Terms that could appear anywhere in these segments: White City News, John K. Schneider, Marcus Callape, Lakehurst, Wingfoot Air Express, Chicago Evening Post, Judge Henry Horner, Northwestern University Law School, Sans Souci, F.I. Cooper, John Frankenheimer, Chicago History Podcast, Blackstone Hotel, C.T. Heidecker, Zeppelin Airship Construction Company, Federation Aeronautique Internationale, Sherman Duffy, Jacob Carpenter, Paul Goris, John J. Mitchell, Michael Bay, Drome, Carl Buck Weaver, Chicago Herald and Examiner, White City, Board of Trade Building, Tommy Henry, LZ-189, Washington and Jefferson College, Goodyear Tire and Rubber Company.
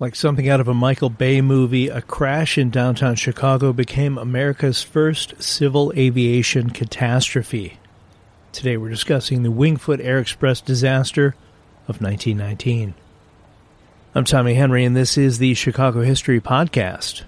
Like something out of a Michael Bay movie, a crash in downtown Chicago became America's first civil aviation catastrophe. Today we're discussing the Wingfoot Air Express disaster of 1919. I'm Tommy Henry, and this is the Chicago History Podcast.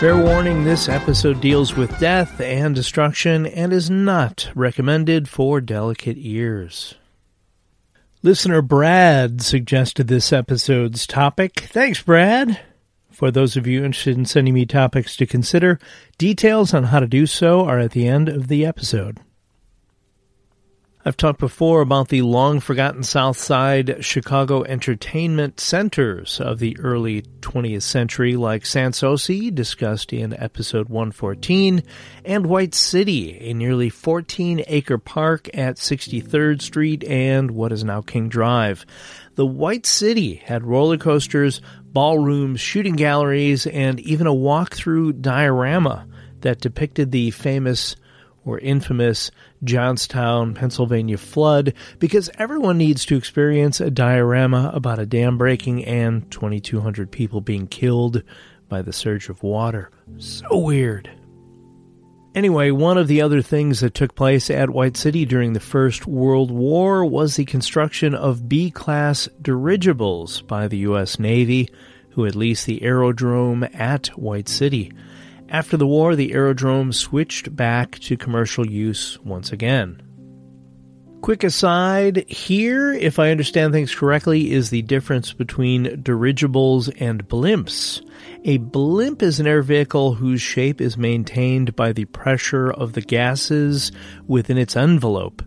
Fair warning, this episode deals with death and destruction and is not recommended for delicate ears. Listener Brad suggested this episode's topic. Thanks, Brad. For those of you interested in sending me topics to consider, details on how to do so are at the end of the episode. I've talked before about the long-forgotten South Side Chicago entertainment centers of the early 20th century, like Sans Souci, discussed in episode 114, and White City, a nearly 14-acre park at 63rd Street and what is now King Drive. The White City had roller coasters, ballrooms, shooting galleries, and even a walk-through diorama that depicted the famous or infamous Johnstown, Pennsylvania flood, because everyone needs to experience a diorama about a dam breaking and 2,200 people being killed by the surge of water. So weird. Anyway, one of the other things that took place at White City during the First World War was the construction of B-class dirigibles by the U.S. Navy, who had leased the aerodrome at White City. After the war, the aerodrome switched back to commercial use once again. Quick aside here, if I understand things correctly, is the difference between dirigibles and blimps. A blimp is an air vehicle whose shape is maintained by the pressure of the gases within its envelope.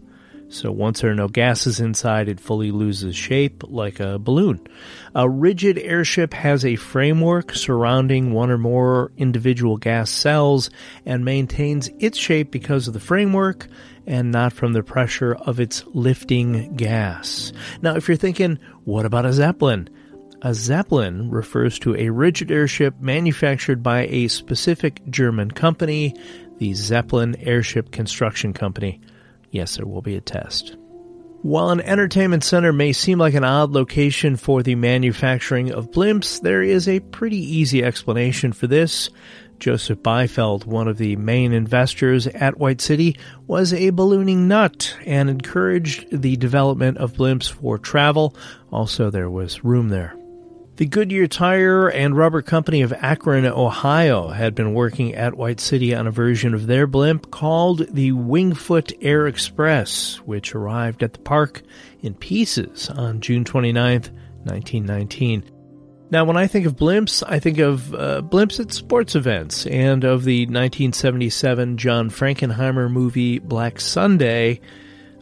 So once there are no gases inside, it fully loses shape like a balloon. A rigid airship has a framework surrounding one or more individual gas cells and maintains its shape because of the framework and not from the pressure of its lifting gas. Now, if you're thinking, what about a Zeppelin? A Zeppelin refers to a rigid airship manufactured by a specific German company, the Zeppelin Airship Construction Company. Yes, there will be a test. While an entertainment center may seem like an odd location for the manufacturing of blimps, there is a pretty easy explanation for this. Joseph Bifeld, one of the main investors at White City, was a ballooning nut and encouraged the development of blimps for travel. Also, there was room there. The Goodyear Tire and Rubber Company of Akron, Ohio, had been working at White City on a version of their blimp called the Wingfoot Air Express, which arrived at the park in pieces on June 29, 1919. Now, when I think of blimps, I think of blimps at sports events and of the 1977 John Frankenheimer movie Black Sunday,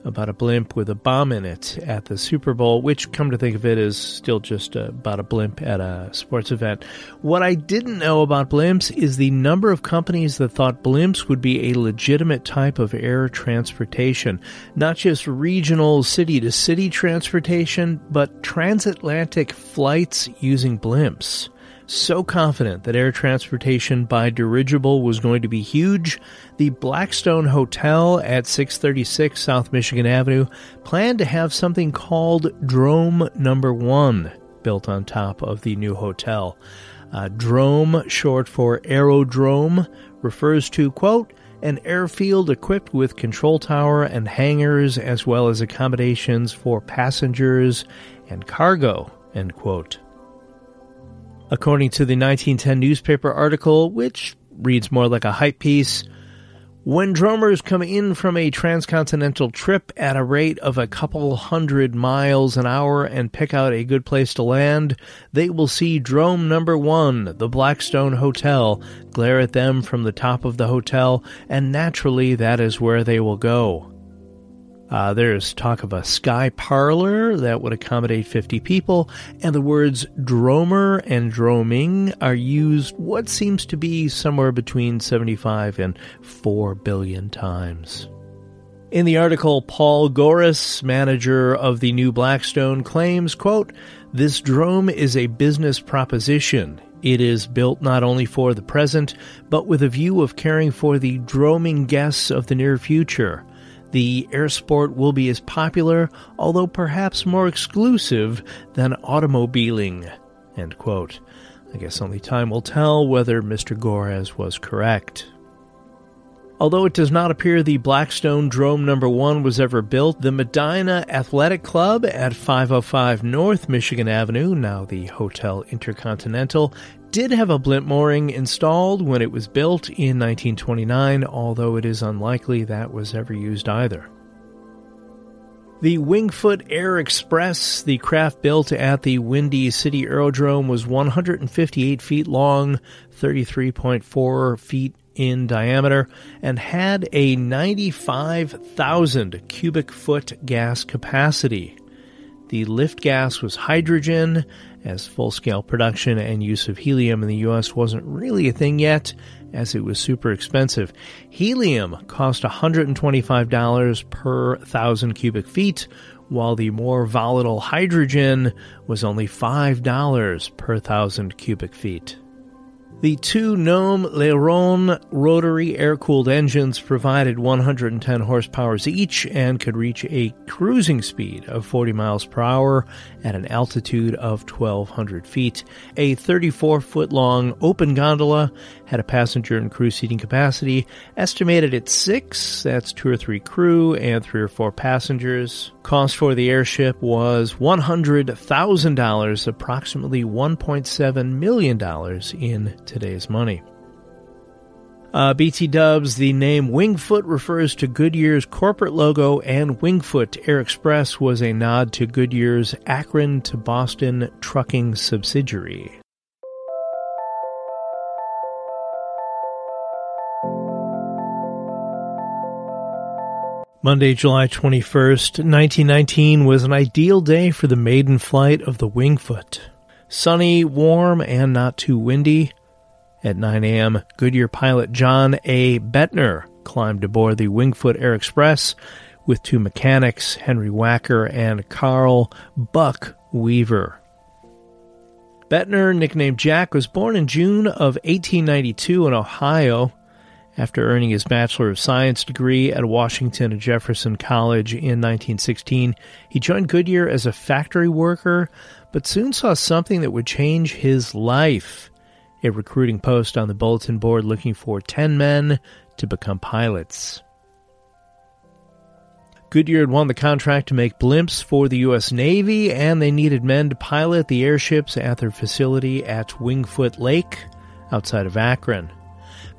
about a blimp with a bomb in it at the Super Bowl, which, come to think of it, is still just about a blimp at a sports event. What I didn't know about blimps is the number of companies that thought blimps would be a legitimate type of air transportation, not just regional city-to-city transportation, but transatlantic flights using blimps. So confident that air transportation by dirigible was going to be huge, the Blackstone Hotel at 636 South Michigan Avenue planned to have something called Drome Number 1 built on top of the new hotel. Drome, short for aerodrome, refers to, quote, an airfield equipped with control tower and hangars as well as accommodations for passengers and cargo, end quote. According to the 1910 newspaper article, which reads more like a hype piece, when dromers come in from a transcontinental trip at a rate of a couple hundred miles an hour and pick out a good place to land, they will see Drome Number 1, the Blackstone Hotel, glare at them from the top of the hotel, and naturally that is where they will go. There's talk of a sky parlor that would accommodate 50 people, and the words dromer and droming are used what seems to be somewhere between 75 and 4 billion times. In the article, Paul Goris, manager of the new Blackstone, claims, quote, this drome is a business proposition. It is built not only for the present, but with a view of caring for the droning guests of the near future. The air sport will be as popular, although perhaps more exclusive, than automobiling." End quote. I guess only time will tell whether Mr. Gorez was correct. Although it does not appear the Blackstone Drome No. 1 was ever built, the Medina Athletic Club at 505 North Michigan Avenue, now the Hotel Intercontinental, did have a blimp mooring installed when it was built in 1929, although it is unlikely that was ever used either. The Wingfoot Air Express, the craft built at the Windy City Aerodrome, was 158 feet long, 33.4 feet in diameter, and had a 95,000 cubic foot gas capacity. The lift gas was hydrogen, as full-scale production and use of helium in the U.S. wasn't really a thing yet, as it was super expensive. Helium cost $125 per 1,000 cubic feet, while the more volatile hydrogen was only $5 per 1,000 cubic feet. The two Gnome Le Rhône rotary air-cooled engines provided 110 horsepower each and could reach a cruising speed of 40 miles per hour at an altitude of 1,200 feet. A 34-foot-long open gondola had a passenger and crew seating capacity estimated at 6, that's 2 or 3 crew and 3 or 4 passengers. Cost for the airship was $100,000, approximately $1.7 million in today's money. BT Dubs, the name Wingfoot refers to Goodyear's corporate logo, and Wingfoot Air Express was a nod to Goodyear's Akron to Boston trucking subsidiary. Monday, July 21st, 1919 was an ideal day for the maiden flight of the Wingfoot. Sunny, warm, and not too windy. At 9 a.m., Goodyear pilot John A. Bettner climbed aboard the Wingfoot Air Express with two mechanics, Henry Wacker and Carl Buck Weaver. Bettner, nicknamed Jack, was born in June of 1892 in Ohio. After earning his Bachelor of Science degree at Washington and Jefferson College in 1916, he joined Goodyear as a factory worker, but soon saw something that would change his life: a recruiting post on the bulletin board looking for 10 men to become pilots. Goodyear had won the contract to make blimps for the U.S. Navy, and they needed men to pilot the airships at their facility at Wingfoot Lake, outside of Akron.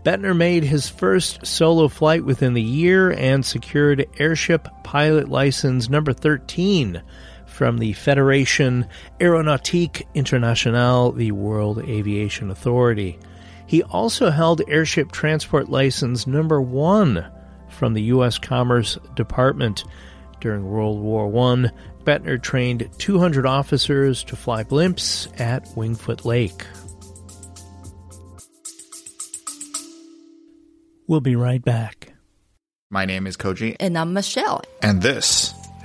Bettner made his first solo flight within the year and secured airship pilot license number 13 from the Federation Aeronautique Internationale, the World Aviation Authority. He also held airship transport license number 1 from the U.S. Commerce Department. During World War I, Bettner trained 200 officers to fly blimps at Wingfoot Lake. We'll be right back. My name is Koji. And I'm Michelle. And this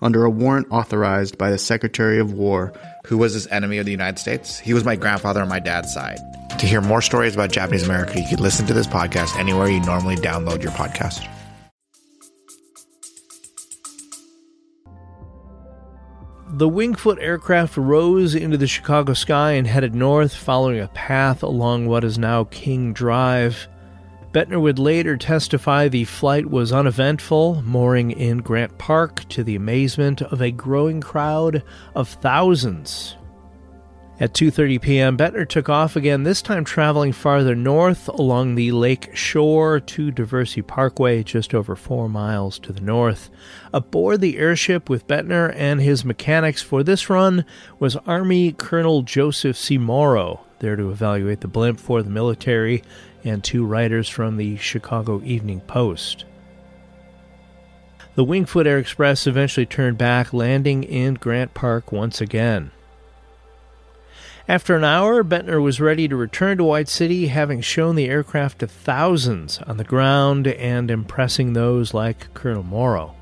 under a warrant authorized by the Secretary of War. Who was his enemy of the United States? He was my grandfather on my dad's side. To hear more stories about Japanese America, you can listen to this podcast anywhere you normally download your podcast. The Wingfoot aircraft rose into the Chicago sky and headed north, following a path along what is now King Drive. Bettner would later testify the flight was uneventful, mooring in Grant Park to the amazement of a growing crowd of thousands. At 2:30 p.m., Bettner took off again, this time traveling farther north along the lake shore to Diversey Parkway, just over 4 miles to the north. Aboard the airship with Bettner and his mechanics for this run was Army Colonel Joseph C. Morrow, there to evaluate the blimp for the military, and 2 writers from the Chicago Evening Post. The Wingfoot Air Express eventually turned back, landing in Grant Park once again. After an hour, Bettner was ready to return to White City, having shown the aircraft to thousands on the ground and impressing those like Colonel Morrow.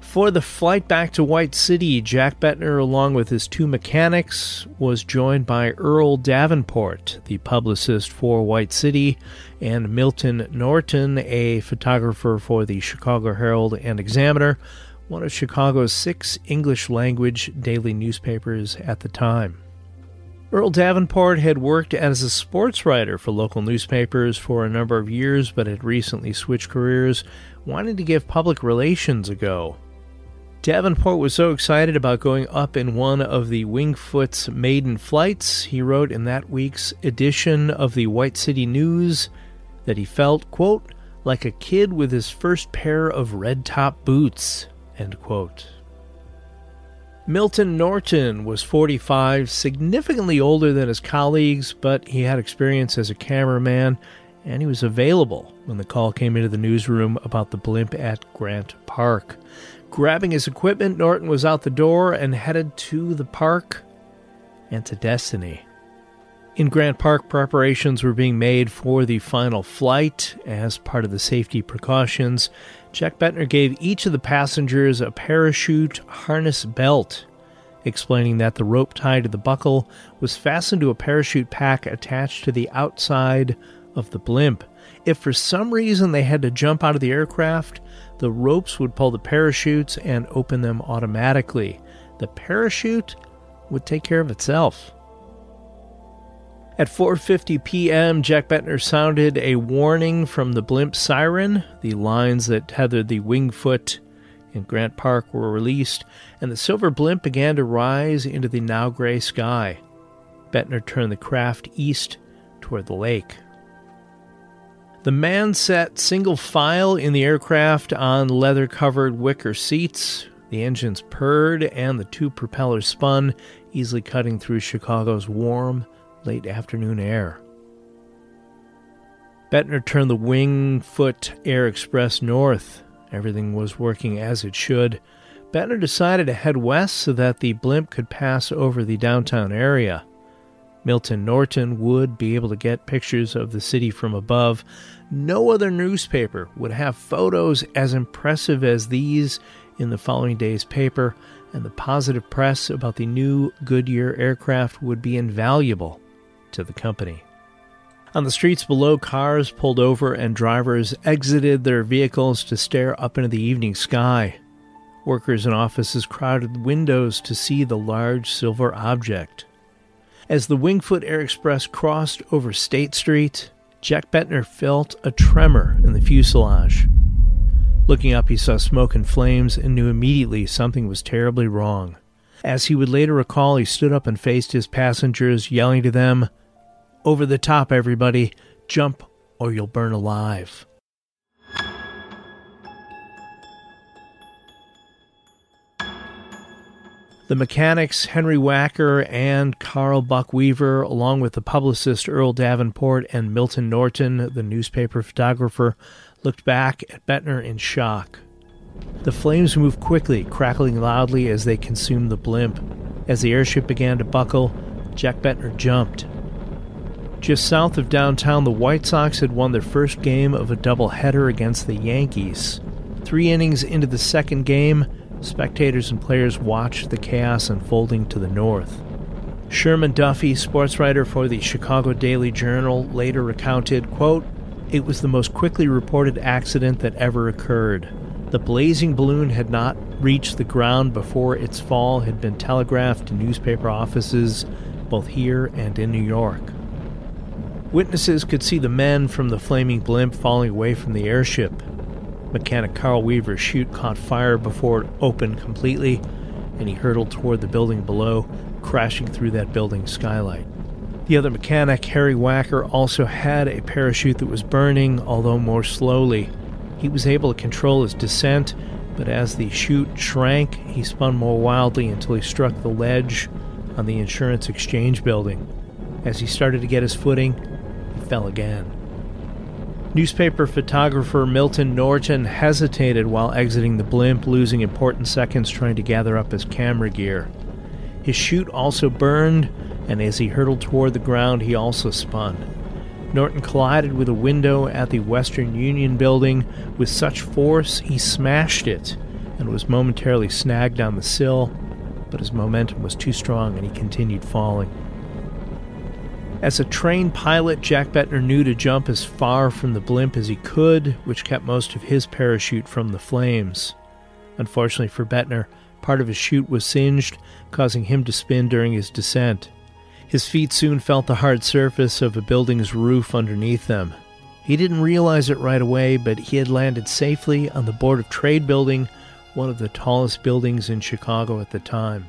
For the flight back to White City, Jack Bettner, along with his two mechanics, was joined by Earl Davenport, the publicist for White City, and Milton Norton, a photographer for the Chicago Herald and Examiner, one of Chicago's 6 English-language daily newspapers at the time. Earl Davenport had worked as a sports writer for local newspapers for a number of years, but had recently switched careers, wanting to give public relations a go. Davenport was so excited about going up in one of the Wingfoot's maiden flights, he wrote in that week's edition of the White City News that he felt, quote, like a kid with his first pair of red-top boots, end quote. Milton Norton was 45, significantly older than his colleagues, but he had experience as a cameraman, and he was available when the call came into the newsroom about the blimp at Grant Park. Grabbing his equipment, Norton was out the door and headed to the park and to destiny. In Grant Park, preparations were being made for the final flight. As part of the safety precautions, Jack Bettner gave each of the passengers a parachute harness belt, explaining that the rope tied to the buckle was fastened to a parachute pack attached to the outside of the blimp. If for some reason they had to jump out of the aircraft, the ropes would pull the parachutes and open them automatically. The parachute would take care of itself. At 4:50 p.m., Jack Bettner sounded a warning from the blimp siren. The lines that tethered the Wingfoot in Grant Park were released, and the silver blimp began to rise into the now gray sky. Bettner turned the craft east toward the lake. The man sat single file in the aircraft on leather-covered wicker seats. The engines purred, and the two propellers spun, easily cutting through Chicago's warm, late afternoon air. Bettner turned the Wingfoot Air Express north. Everything was working as it should. Bettner decided to head west so that the blimp could pass over the downtown area. Milton Norton would be able to get pictures of the city from above. No other newspaper would have photos as impressive as these in the following day's paper, and the positive press about the new Goodyear aircraft would be invaluable to the company. On the streets below, cars pulled over and drivers exited their vehicles to stare up into the evening sky. Workers in offices crowded windows to see the large silver object. As the Wingfoot Air Express crossed over State Street, Jack Bettner felt a tremor in the fuselage. Looking up, he saw smoke and flames and knew immediately something was terribly wrong. As he would later recall, he stood up and faced his passengers, yelling to them, "Over the top, everybody! Jump or you'll burn alive!" The mechanics Henry Wacker and Carl Buck Weaver, along with the publicist Earl Davenport and Milton Norton, the newspaper photographer, looked back at Bettner in shock. The flames moved quickly, crackling loudly as they consumed the blimp. As the airship began to buckle, Jack Bettner jumped. Just south of downtown, the White Sox had won their first game of a doubleheader against the Yankees. 3 innings into the second game, spectators and players watched the chaos unfolding to the north. Sherman Duffy, sports writer for the Chicago Daily Journal, later recounted, quote, "It was the most quickly reported accident that ever occurred. The blazing balloon had not reached the ground before its fall had been telegraphed to newspaper offices both here and in New York." Witnesses could see the men from the flaming blimp falling away from the airship. Mechanic Carl Weaver's chute caught fire before it opened completely, and he hurtled toward the building below, crashing through that building's skylight. The other mechanic, Harry Wacker, also had a parachute that was burning, although more slowly. He was able to control his descent, but as the chute shrank, he spun more wildly until he struck the ledge on the Insurance Exchange building. As he started to get his footing, he fell again. Newspaper photographer Milton Norton hesitated while exiting the blimp, losing important seconds trying to gather up his camera gear. His chute also burned, and as he hurtled toward the ground, he also spun. Norton collided with a window at the Western Union building. With such force, he smashed it and was momentarily snagged on the sill, but his momentum was too strong and he continued falling. As a trained pilot, Jack Bettner knew to jump as far from the blimp as he could, which kept most of his parachute from the flames. Unfortunately for Bettner, part of his chute was singed, causing him to spin during his descent. His feet soon felt the hard surface of a building's roof underneath them. He didn't realize it right away, but he had landed safely on the Board of Trade Building, one of the tallest buildings in Chicago at the time.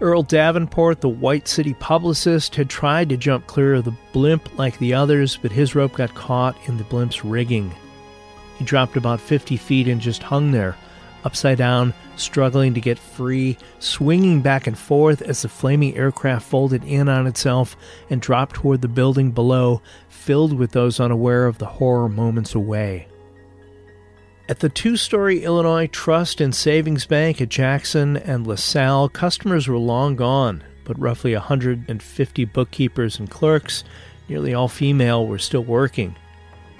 Earl Davenport, the White City publicist, had tried to jump clear of the blimp like the others, but his rope got caught in the blimp's rigging. He dropped about 50 feet and just hung there, upside down, struggling to get free, swinging back and forth as the flaming aircraft folded in on itself and dropped toward the building below, filled with those unaware of the horror moments away. At the two-story Illinois Trust and Savings Bank at Jackson and LaSalle, customers were long gone, but roughly 150 bookkeepers and clerks, nearly all female, were still working.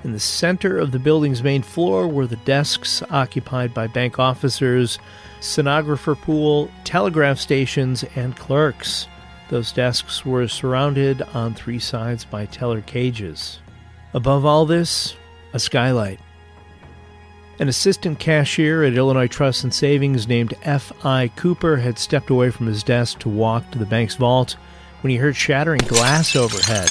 In the center of the building's main floor were the desks occupied by bank officers, stenographer pool, telegraph stations, and clerks. Those desks were surrounded on three sides by teller cages. Above all this, a skylight. An assistant cashier at Illinois Trust and Savings named F.I. Cooper had stepped away from his desk to walk to the bank's vault when he heard shattering glass overhead.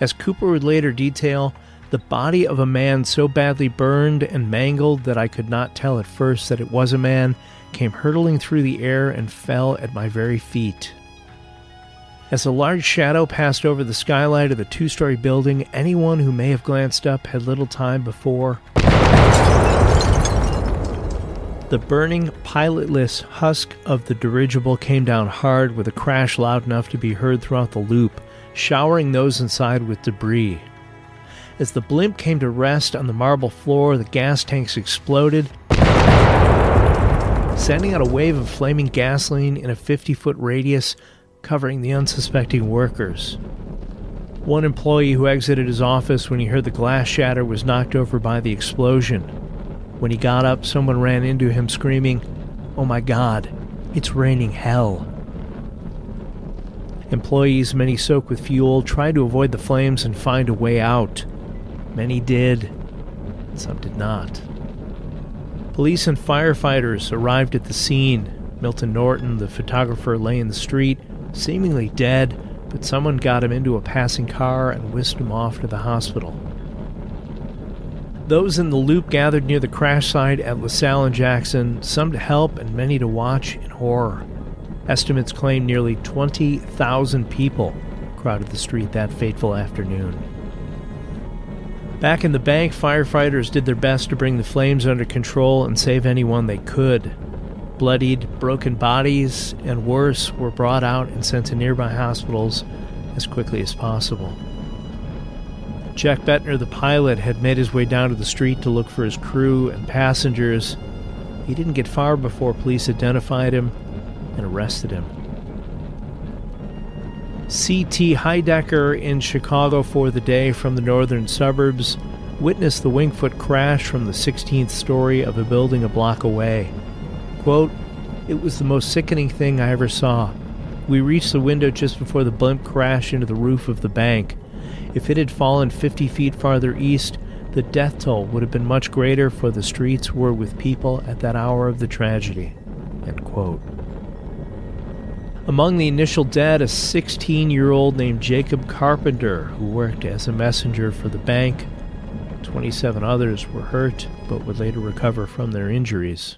As Cooper would later detail, the body of a man so badly burned and mangled that I could not tell at first that it was a man came hurtling through the air and fell at my very feet. As a large shadow passed over the skylight of the two-story building, anyone who may have glanced up had little time before. The burning, pilotless husk of the dirigible came down hard with a crash loud enough to be heard throughout the loop, showering those inside with debris. As the blimp came to rest on the marble floor, the gas tanks exploded, sending out a wave of flaming gasoline in a 50-foot radius, covering the unsuspecting workers. One employee who exited his office when he heard the glass shatter was knocked over by the explosion. When he got up, someone ran into him screaming, "Oh my God, it's raining hell." Employees, many soaked with fuel, tried to avoid the flames and find a way out. Many did, and some did not. Police and firefighters arrived at the scene. Milton Norton, the photographer, lay in the street, seemingly dead, but someone got him into a passing car and whisked him off to the hospital. Those in the loop gathered near the crash site at LaSalle and Jackson, some to help and many to watch in horror. Estimates claim nearly 20,000 people crowded the street that fateful afternoon. Back in the bank, firefighters did their best to bring the flames under control and save anyone they could. Bloodied, broken bodies, and worse were brought out and sent to nearby hospitals as quickly as possible. Jack Bettner, the pilot, had made his way down to the street to look for his crew and passengers. He didn't get far before police identified him and arrested him. C.T. Heidecker in Chicago for the day from the northern suburbs witnessed the Wingfoot crash from the 16th story of a building a block away. Quote, "It was the most sickening thing I ever saw. We reached the window just before the blimp crashed into the roof of the bank. If it had fallen 50 feet farther east, the death toll would have been much greater, for the streets were with people at that hour of the tragedy." End quote. Among the initial dead, a 16-year-old named Jacob Carpenter, who worked as a messenger for the bank. 27 others were hurt, but would later recover from their injuries.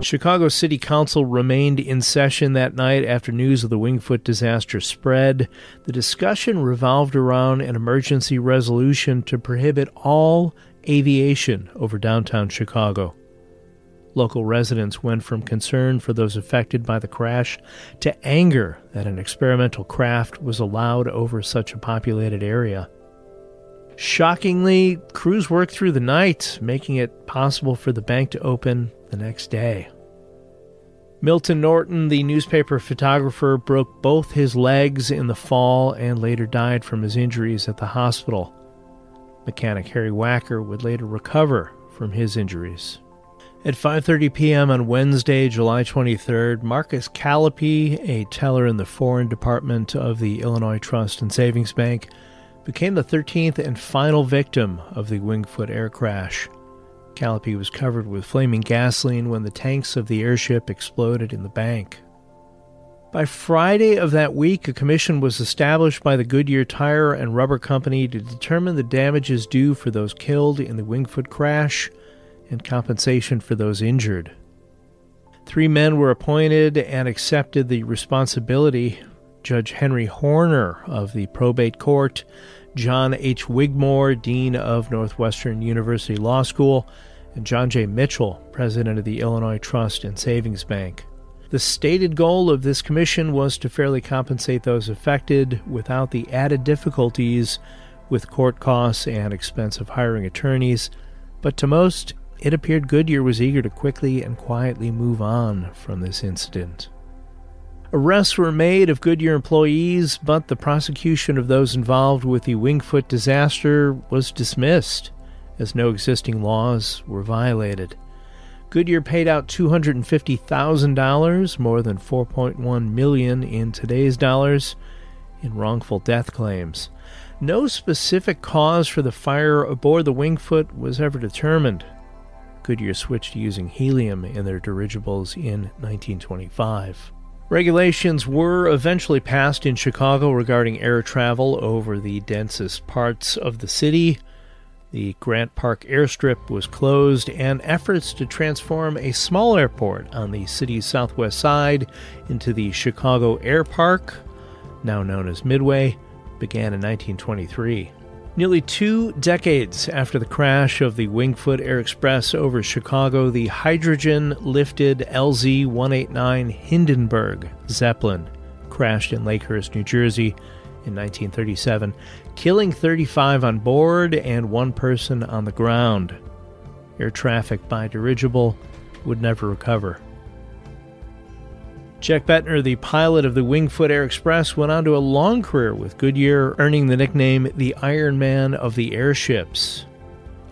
Chicago City Council remained in session that night after news of the Wingfoot disaster spread. The discussion revolved around an emergency resolution to prohibit all aviation over downtown Chicago. Local residents went from concern for those affected by the crash to anger that an experimental craft was allowed over such a populated area. Shockingly, crews worked through the night, making it possible for the bank to open the next day. Milton Norton, the newspaper photographer, broke both his legs in the fall and later died from his injuries at the hospital. Mechanic Henry Wacker would later recover from his injuries. At 5:30 p.m. on Wednesday, July 23rd, Marcus Callape, a teller in the Foreign Department of the Illinois Trust and Savings Bank, became the 13th and final victim of the Wingfoot air crash. Callape was covered with flaming gasoline when the tanks of the airship exploded in the bank. By Friday of that week, a commission was established by the Goodyear Tire and Rubber Company to determine the damages due for those killed in the Wingfoot crash and compensation for those injured. 3 men were appointed and accepted the responsibility: Judge Henry Horner of the Probate Court, John H. Wigmore, Dean of Northwestern University Law School, and John J. Mitchell, President of the Illinois Trust and Savings Bank. The stated goal of this commission was to fairly compensate those affected without the added difficulties with court costs and expense of hiring attorneys, but to most, it appeared Goodyear was eager to quickly and quietly move on from this incident. Arrests were made of Goodyear employees, but the prosecution of those involved with the Wingfoot disaster was dismissed, as no existing laws were violated. Goodyear paid out $250,000, more than $4.1 million in today's dollars, in wrongful death claims. No specific cause for the fire aboard the Wingfoot was ever determined. Goodyear switched to using helium in their dirigibles in 1925. Regulations were eventually passed in Chicago regarding air travel over the densest parts of the city. The Grant Park airstrip was closed, and efforts to transform a small airport on the city's southwest side into the Chicago Air Park, now known as Midway, began in 1923. Nearly 2 decades after the crash of the Wingfoot Air Express over Chicago, the hydrogen-lifted LZ-189 Hindenburg Zeppelin crashed in Lakehurst, New Jersey in 1937, killing 35 on board and 1 person on the ground. Air traffic by dirigible would never recover. Jack Bettner, the pilot of the Wingfoot Air Express, went on to a long career with Goodyear, earning the nickname the Iron Man of the Airships.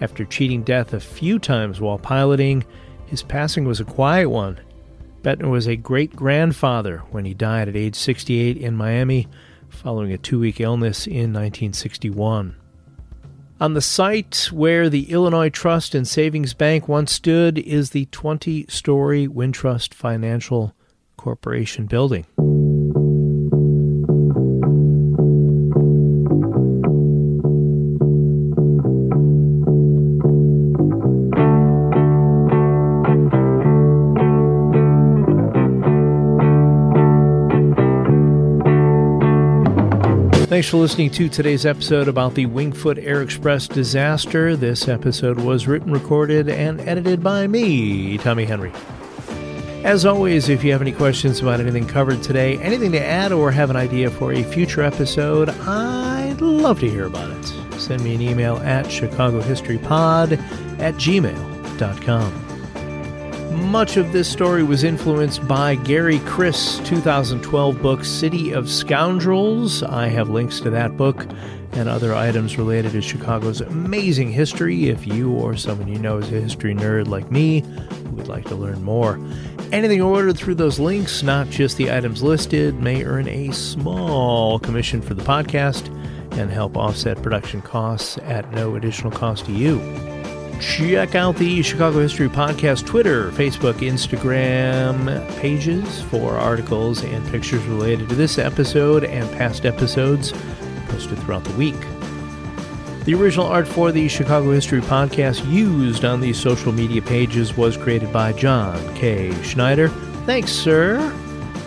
After cheating death a few times while piloting, his passing was a quiet one. Bettner was a great-grandfather when he died at age 68 in Miami, following a 2-week illness in 1961. On the site where the Illinois Trust and Savings Bank once stood is the 20-story Wintrust Financial Corporation building. Thanks for listening to today's episode about the Wingfoot Air Express disaster. This episode was written, recorded, and edited by me, Tommy Henry. As always, if you have any questions about anything covered today, anything to add, or have an idea for a future episode, I'd love to hear about it. Send me an email at chicagohistorypod@gmail.com. Much of this story was influenced by Gary Criss' 2012 book, City of Scoundrels. I have links to that book and other items related to Chicago's amazing history if you or someone you know is a history nerd like me who would like to learn more. Anything ordered through those links, not just the items listed, may earn a small commission for the podcast and help offset production costs at no additional cost to you. Check out the Chicago History Podcast Twitter, Facebook, Instagram pages for articles and pictures related to this episode and past episodes posted throughout the week. The original art for the Chicago History Podcast used on these social media pages was created by John K. Schneider. Thanks, sir.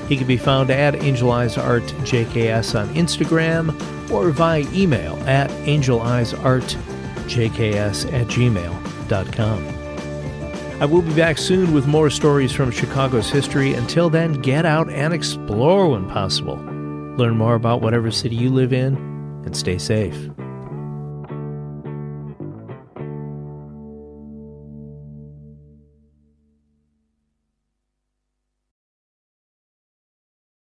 He can be found at AngelEyesArtJKS on Instagram or via email at AngelEyesArtJKS@gmail.com. I will be back soon with more stories from Chicago's history. Until then, get out and explore when possible. Learn more about whatever city you live in, and stay safe.